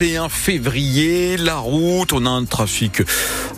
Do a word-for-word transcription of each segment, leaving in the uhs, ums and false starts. vingt et un février, la route, on a un trafic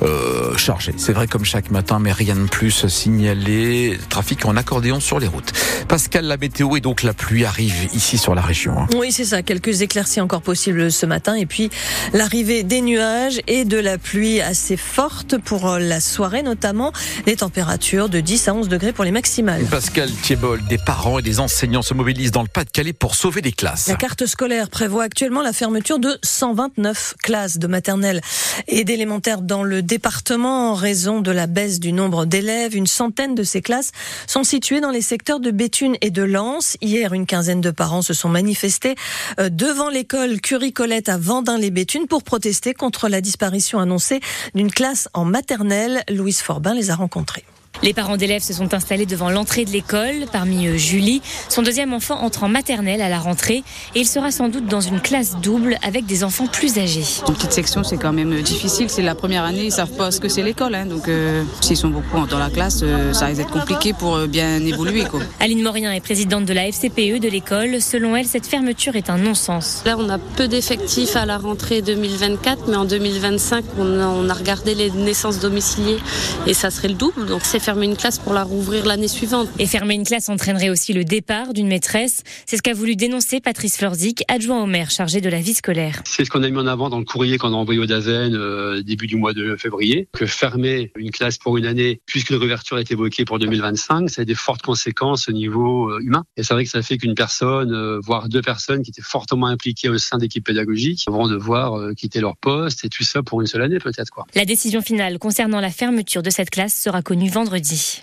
euh, chargé, c'est vrai comme chaque matin, mais rien de plus signalé, trafic en accordéon sur les routes. Pascal, la météo et donc la pluie arrive ici sur la région. Hein. Oui, c'est ça, quelques éclaircies encore possibles ce matin et puis l'arrivée des nuages et de la pluie assez forte pour la soirée notamment, les températures de dix à onze degrés pour les maximales. Pascal Thiebault, des parents et des enseignants se mobilisent dans le Pas-de-Calais pour sauver les classes. La carte scolaire prévoit actuellement la fermeture de cent vingt-neuf classes de maternelle et d'élémentaire dans le département en raison de la baisse du nombre d'élèves. Une centaine de ces classes sont situées dans les secteurs de Béthune et de Lens. Hier, une quinzaine de parents se sont manifestés devant l'école Curie-Colette à Vendin-lès-Béthune pour protester contre la disparition annoncée d'une classe en maternelle. Louise Forbin les a rencontrés. Les parents d'élèves se sont installés devant l'entrée de l'école, parmi eux Julie. Son deuxième enfant entre en maternelle à la rentrée et il sera sans doute dans une classe double avec des enfants plus âgés. Une petite section, c'est quand même difficile. C'est la première année, ils ne savent pas ce que c'est l'école. Hein. Donc euh, s'ils sont beaucoup dans la classe, euh, ça risque d'être compliqué pour euh, bien évoluer. Quoi. Aline Morien est présidente de la F C P E de l'école. Selon elle, cette fermeture est un non-sens. Là, on a peu d'effectifs à la rentrée deux mille vingt-quatre, mais en deux mille vingt-cinq, on a, on a regardé les naissances domiciliées et ça serait le double. Donc c'est fermer une classe pour la rouvrir l'année suivante. Et fermer une classe entraînerait aussi le départ d'une maîtresse. C'est ce qu'a voulu dénoncer Patrice Florzic, adjoint au maire chargé de la vie scolaire. C'est ce qu'on a mis en avant dans le courrier qu'on a envoyé au DASEN euh, début du mois de février, que fermer une classe pour une année, puisque la réouverture est évoquée pour deux mille vingt-cinq, ça a des fortes conséquences au niveau euh, humain. Et c'est vrai que ça fait qu'une personne, euh, voire deux personnes qui étaient fortement impliquées au sein d'équipes pédagogiques vont devoir euh, quitter leur poste et tout ça pour une seule année peut-être. Quoi. La décision finale concernant la fermeture de cette classe sera connue vendredi.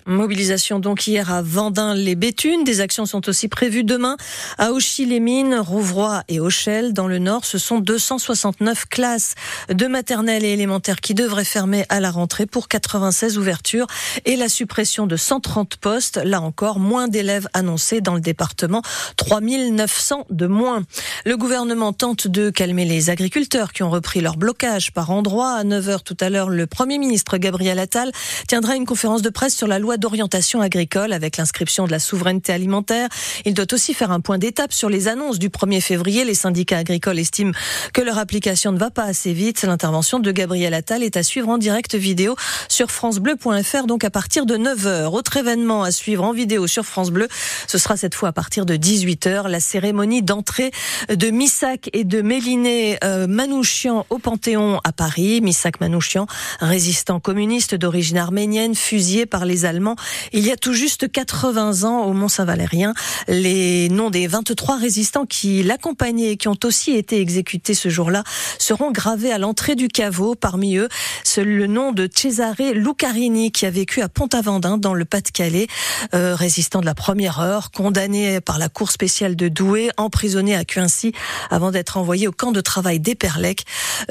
Mobilisation donc hier à Vendin-lès-Béthune. Des actions sont aussi prévues demain à Auchy-les-Mines, Rouvroy et Auchel. Dans le Nord, ce sont deux cent soixante-neuf classes de maternelle et élémentaire qui devraient fermer à la rentrée pour quatre-vingt-seize ouvertures et la suppression de cent trente postes. Là encore, moins d'élèves annoncés dans le département, trois mille neuf cents de moins. Le gouvernement tente de calmer les agriculteurs qui ont repris leur blocage par endroits. À neuf heures tout à l'heure, le Premier ministre Gabriel Attal tiendra une conférence de presse sur la loi d'orientation agricole avec l'inscription de la souveraineté alimentaire. Il doit aussi faire un point d'étape sur les annonces du premier février. Les syndicats agricoles estiment que leur application ne va pas assez vite. L'intervention de Gabriel Attal est à suivre en direct vidéo sur francebleu point f r, donc à partir de neuf heures. Autre événement à suivre en vidéo sur France Bleu, ce sera cette fois à partir de dix-huit heures, la cérémonie d'entrée de Misak et de Méliné Manouchian au Panthéon à Paris. Misak Manouchian, résistant communiste d'origine arménienne, fusillé par les Allemands il y a tout juste quatre-vingts ans au Mont-Saint-Valérien. Les noms des vingt-trois résistants qui l'accompagnaient et qui ont aussi été exécutés ce jour-là seront gravés à l'entrée du caveau. Parmi eux, c'est le nom de Cesare Lucarini qui a vécu à Pont-à-Vendin dans le Pas-de-Calais, euh, résistant de la première heure, condamné par la cour spéciale de Douai, emprisonné à Cuincy avant d'être envoyé au camp de travail d'Éperlec.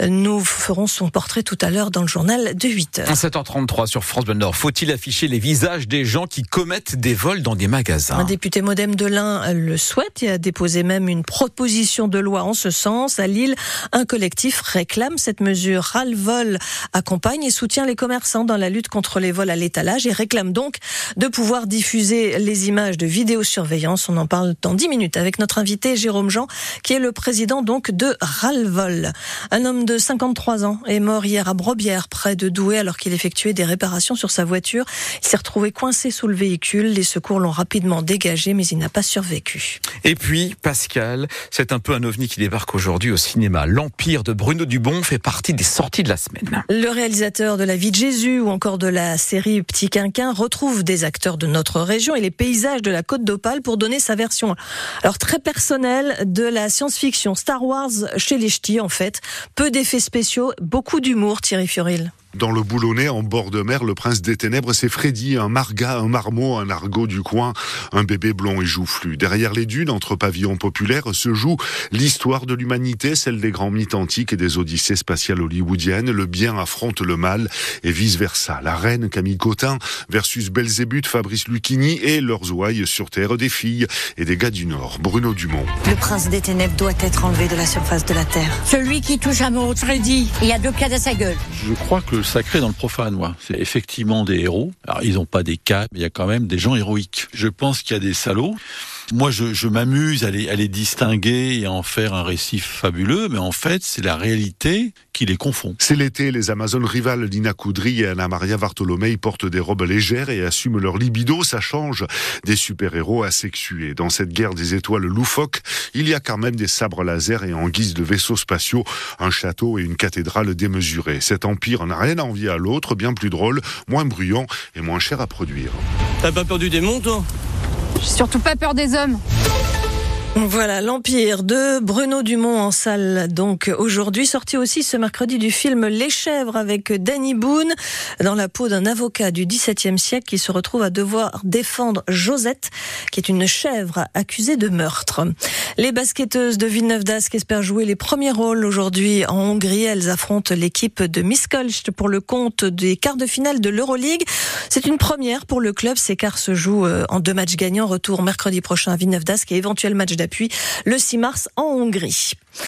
Nous ferons son portrait tout à l'heure dans le journal de huit heures. sept heures trente-trois sur France Bleu Nord. Faut-il afficher les visages des gens qui commettent des vols dans des magasins? Un député Modem de l'Ain le souhaite et a déposé même une proposition de loi en ce sens. À Lille, un collectif réclame cette mesure. Ralvol accompagne et soutient les commerçants dans la lutte contre les vols à l'étalage et réclame donc de pouvoir diffuser les images de vidéosurveillance. On en parle dans dix minutes avec notre invité Jérôme Jean, qui est le président donc de Ralvol. Un homme de cinquante-trois ans est mort hier à Brobière, près de Douai, alors qu'il effectuait des réparations sur sa voiture. Il s'est retrouvé coincé sous le véhicule. Les secours l'ont rapidement dégagé, mais il n'a pas survécu. Et puis, Pascal, c'est un peu un ovni qui débarque aujourd'hui au cinéma. L'Empire de Bruno Dumont fait partie des sorties de la semaine. Le réalisateur de La vie de Jésus ou encore de la série Petit Quinquin retrouve des acteurs de notre région et les paysages de la Côte d'Opale pour donner sa version alors très personnelle de la science-fiction. Star Wars chez les ch'tis, en fait. Peu d'effets spéciaux, beaucoup d'humour, Thierry Fioril. Dans le Boulonnais, en bord de mer, le prince des ténèbres, c'est Freddy, un marga, un marmot, un argot du coin, un bébé blond et joufflu. Derrière les dunes, entre pavillons populaires, se joue l'histoire de l'humanité, celle des grands mythes antiques et des odyssées spatiales hollywoodiennes. Le bien affronte le mal et vice-versa. La reine Camille Cotin versus Belzébuth, Fabrice Lucchini et leurs ouailles sur Terre, des filles et des gars du Nord. Bruno Dumont. Le prince des ténèbres doit être enlevé de la surface de la Terre. Celui qui touche à mon Freddy, il y a deux cas à sa gueule. Je crois que sacré dans le profane, moi. C'est effectivement des héros. Alors, ils n'ont pas des cas, mais il y a quand même des gens héroïques. Je pense qu'il y a des salauds moi je, je m'amuse à les, à les distinguer et à en faire un récit fabuleux, mais en fait c'est la réalité qui les confond. C'est l'été, les Amazones rivales Nina Coudry et Anna Maria Vartolomei portent des robes légères et assument leur libido, ça change des super-héros asexués. Dans cette guerre des étoiles loufoques, il y a quand même des sabres laser et en guise de vaisseaux spatiaux, un château et une cathédrale démesurée. Cet empire n'a rien à envier à l'autre, bien plus drôle, moins bruyant et moins cher à produire. T'as pas peur du démon, toi ? J'ai surtout pas peur des hommes. Voilà, l'Empire de Bruno Dumont en salle, donc aujourd'hui, sorti aussi ce mercredi du film Les Chèvres avec Danny Boone, dans la peau d'un avocat du dix-septième siècle qui se retrouve à devoir défendre Josette, qui est une chèvre accusée de meurtre. Les basketteuses de Villeneuve-d'Ascq espèrent jouer les premiers rôles aujourd'hui en Hongrie. Elles affrontent l'équipe de Miskolc pour le compte des quarts de finale de l'Euroleague. C'est une première pour le club, ces quarts se jouent en deux matchs gagnants, retour mercredi prochain à Villeneuve-d'Ascq et éventuel match d'appui le six mars en Hongrie.